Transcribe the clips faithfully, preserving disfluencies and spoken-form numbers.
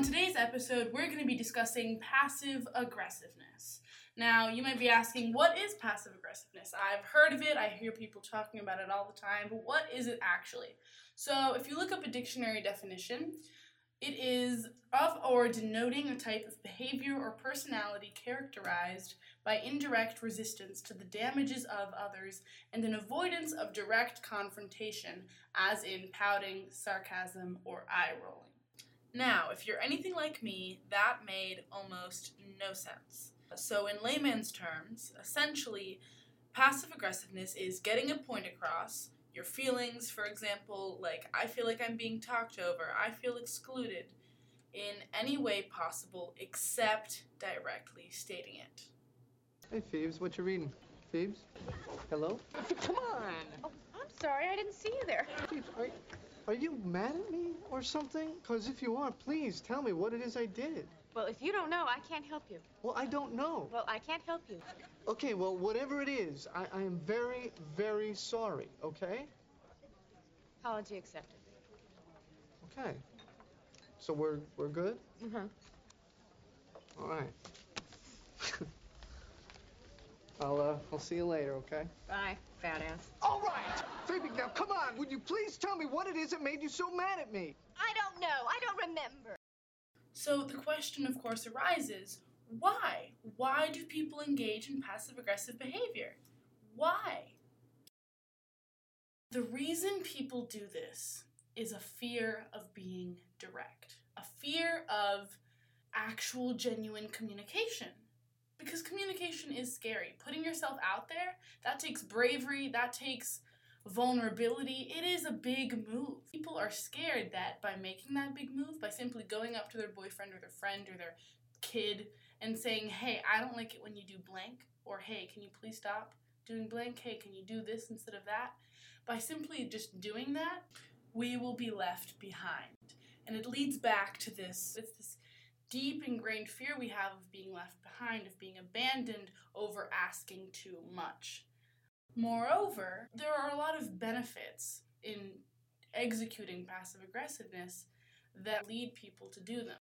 on today's episode, we're going to be discussing passive aggressiveness. Now, you might be asking, what is passive aggressiveness? I've heard of it, I hear people talking about it all the time, but what is it actually? So, if you look up a dictionary definition, it is of or denoting a type of behavior or personality characterized by indirect resistance to the damages of others and an avoidance of direct confrontation, as in pouting, sarcasm, or eye-rolling. Now, if you're anything like me, that made almost no sense. So in layman's terms, essentially, passive aggressiveness is getting a point across, your feelings, for example, like, I feel like I'm being talked over, I feel excluded, in any way possible except directly stating it. Hey, Phoebes, what you reading? Phoebes? Hello? Come on! Oh, I'm sorry, I didn't see you there. Phoebes, are, are you mad at me or something? Because if you are, please tell me what it is I did. Well, if you don't know, I can't help you. Well, I don't know. Well, I can't help you. Okay, well, whatever it is, I, I am very, very sorry, okay? Apology accepted. Okay. So we're we're good? Mm-hmm. All right. I'll, uh, I'll see you later, okay? Bye, fat ass. All right! Phoebe, now come on! Would you please tell me what it is that made you so mad at me? I don't know. I don't remember. So the question, of course, arises, why? Why do people engage in passive-aggressive behavior? Why? The reason people do this is a fear of being direct, a fear of actual, genuine communication. Because communication is scary. Putting yourself out there, that takes bravery, that takes vulnerability. It is a big move. People are scared that by making that big move, by simply going up to their boyfriend or their friend or their kid and saying, hey, I don't like it when you do blank, or hey, can you please stop doing blank? Hey, can you do this instead of that? By simply just doing that, we will be left behind. And it leads back to this, it's this deep ingrained fear we have of being left behind, of being abandoned over asking too much. Moreover, there are a lot of benefits in executing passive aggressiveness that lead people to do them.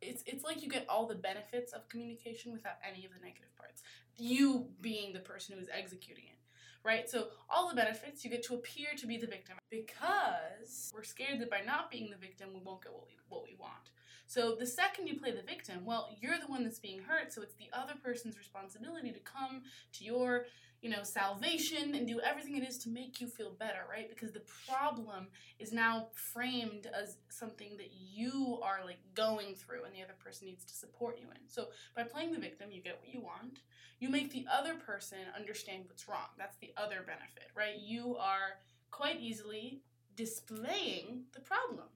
It's it's like you get all the benefits of communication without any of the negative parts. You being the person who is executing it, right? So all the benefits, you get to appear to be the victim because we're scared that by not being the victim, we won't get what we, what we want. So the second you play the victim, well, you're the one that's being hurt, so it's the other person's responsibility to come to your, you know, salvation and do everything it is to make you feel better, right? Because the problem is now framed as something that you are, like, going through and the other person needs to support you in. So by playing the victim, you get what you want. You make the other person understand what's wrong. That's the other benefit, right? You are quite easily displaying the problem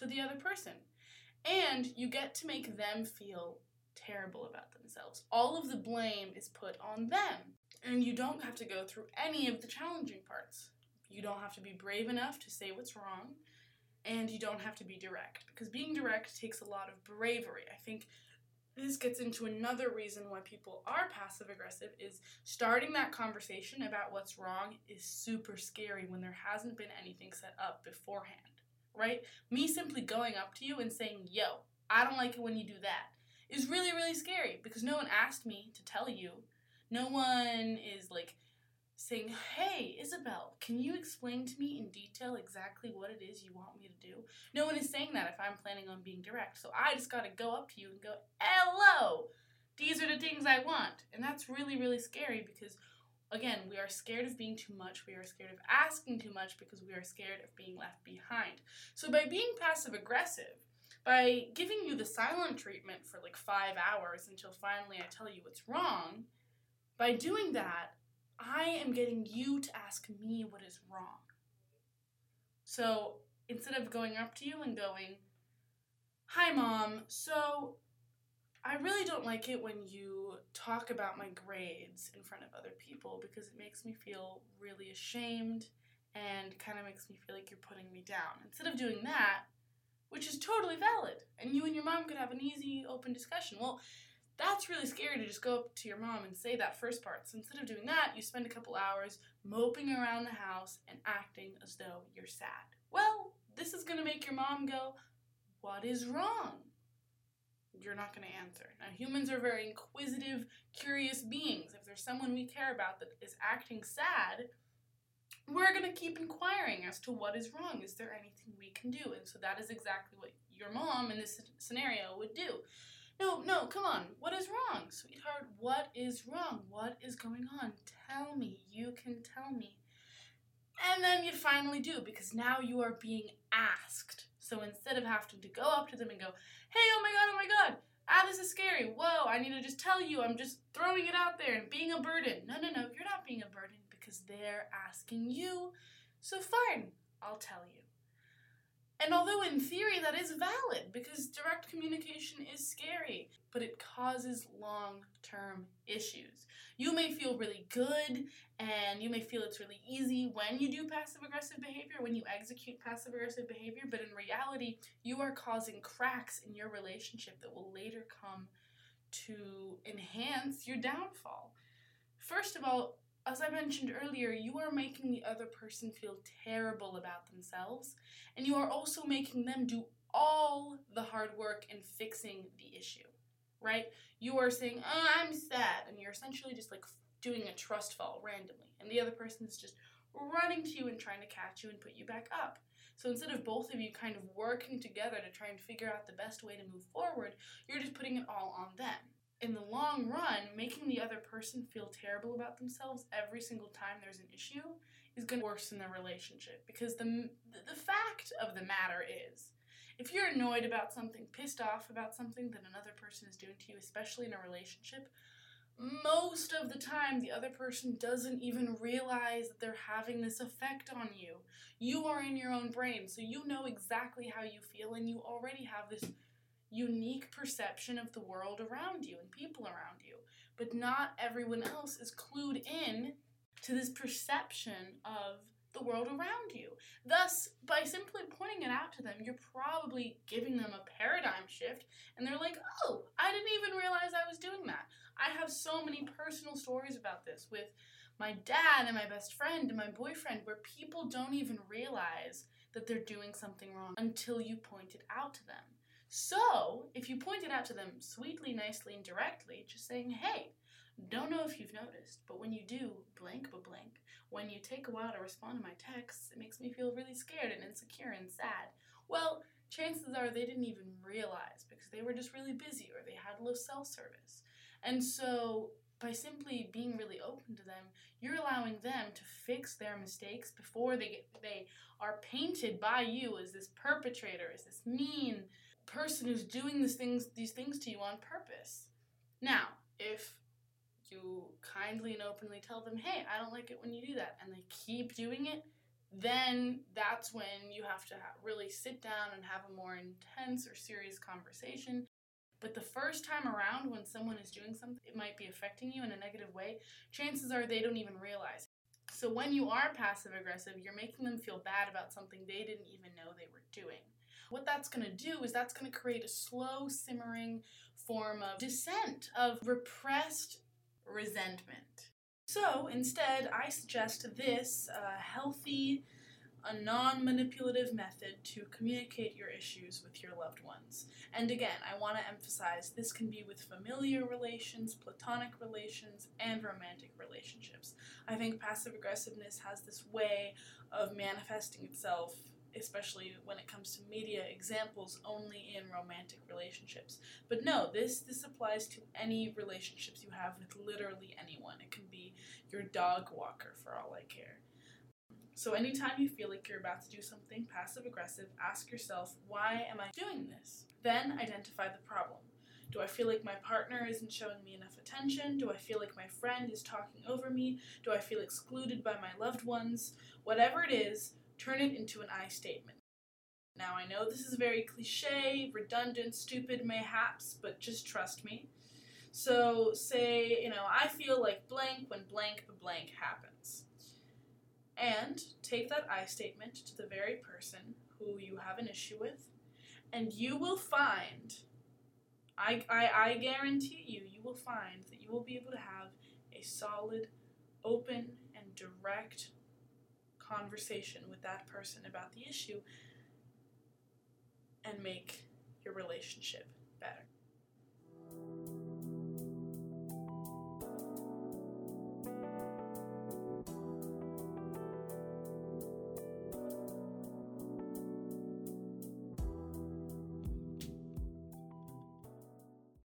to the other person. And you get to make them feel terrible about themselves. All of the blame is put on them. And you don't have to go through any of the challenging parts. You don't have to be brave enough to say what's wrong. And you don't have to be direct. Because being direct takes a lot of bravery. I think this gets into another reason why people are passive-aggressive, is starting that conversation about what's wrong is super scary when there hasn't been anything set up beforehand. Right? Me simply going up to you and saying, yo, I don't like it when you do that, is really, really scary because no one asked me to tell you. No one is like saying, hey, Isabel, can you explain to me in detail exactly what it is you want me to do? No one is saying that if I'm planning on being direct. So I just got to go up to you and go, hello, these are the things I want. And that's really, really scary because, again, we are scared of being too much, we are scared of asking too much because we are scared of being left behind. So by being passive-aggressive, by giving you the silent treatment for like five hours until finally I tell you what's wrong, by doing that, I am getting you to ask me what is wrong. So instead of going up to you and going, hi mom, so I really don't like it when you talk about my grades in front of other people because it makes me feel really ashamed and kind of makes me feel like you're putting me down. Instead of doing that, which is totally valid, and you and your mom could have an easy, open discussion. Well, that's really scary to just go up to your mom and say that first part. So instead of doing that, you spend a couple hours moping around the house and acting as though you're sad. Well, this is going to make your mom go, what is wrong? you're not going to answer. Now, humans are very inquisitive, curious beings. If there's someone we care about that is acting sad, we're going to keep inquiring as to what is wrong. Is there anything we can do? And so that is exactly what your mom in this scenario would do. No, no, come on. What is wrong, sweetheart? What is wrong? What is going on? Tell me. You can tell me. And then you finally do, because now you are being asked. So instead of having to go up to them and go, hey, oh my god, oh my god, ah, this is scary, whoa, I need to just tell you, I'm just throwing it out there and being a burden. No, no, no, you're not being a burden because they're asking you, so fine, I'll tell you. And although in theory that is valid because direct communication is scary, but it causes long-term issues. You may feel really good and you may feel it's really easy when you do passive-aggressive behavior, when you execute passive-aggressive behavior, but in reality, you are causing cracks in your relationship that will later come to enhance your downfall. First of all, as I mentioned earlier, you are making the other person feel terrible about themselves, and you are also making them do all the hard work in fixing the issue, right? You are saying, oh, I'm sad, and you're essentially just like doing a trust fall randomly, and the other person is just running to you and trying to catch you and put you back up. So instead of both of you kind of working together to try and figure out the best way to move forward, you're just putting it all on them. In the long run, making the other person feel terrible about themselves every single time there's an issue is going to worsen the relationship. Because the, the fact of the matter is, if you're annoyed about something, pissed off about something that another person is doing to you, especially in a relationship, most of the time the other person doesn't even realize that they're having this effect on you. You are in your own brain, so you know exactly how you feel, and you already have this unique perception of the world around you and people around you, but not everyone else is clued in to this perception of the world around you. Thus, by simply pointing it out to them, you're probably giving them a paradigm shift, and they're like, oh, I didn't even realize I was doing that. I have so many personal stories about this with my dad and my best friend and my boyfriend where people don't even realize that they're doing something wrong until you point it out to them. So, if you point it out to them sweetly, nicely, and directly, just saying, hey, don't know if you've noticed, but when you do blank but blank, when you take a while to respond to my texts, it makes me feel really scared and insecure and sad. Well, chances are they didn't even realize because they were just really busy or they had low cell service. And so, by simply being really open to them, you're allowing them to fix their mistakes before they get, they are painted by you as this perpetrator, as this mean person who's doing these things these things to you on purpose. Now, if you kindly and openly tell them, hey, I don't like it when you do that, and they keep doing it, then that's when you have to ha- really sit down and have a more intense or serious conversation. But the first time around when someone is doing something, it might be affecting you in a negative way, chances are they don't even realize. So when you are passive-aggressive, you're making them feel bad about something they didn't even know they were doing. What that's going to do is that's going to create a slow simmering form of dissent, of repressed resentment. So instead, I suggest this uh, healthy, a non-manipulative method to communicate your issues with your loved ones. And again, I want to emphasize this can be with familiar relations, platonic relations, and romantic relationships. I think passive aggressiveness has this way of manifesting itself, especially when it comes to media examples, only in romantic relationships. But no, this this applies to any relationships you have with literally anyone. It can be your dog walker for all I care. So anytime you feel like you're about to do something passive-aggressive, ask yourself, why am I doing this? Then identify the problem. Do I feel like my partner isn't showing me enough attention? Do I feel like my friend is talking over me? Do I feel excluded by my loved ones? Whatever it is, turn it into an I statement. Now, I know this is very cliche, redundant, stupid, mayhaps, but just trust me. So say, you know, I feel like blank when blank the blank happens. And take that I statement to the very person who you have an issue with, and you will find, I, I, I guarantee you, you will find that you will be able to have a solid, open, and direct conversation with that person about the issue and make your relationship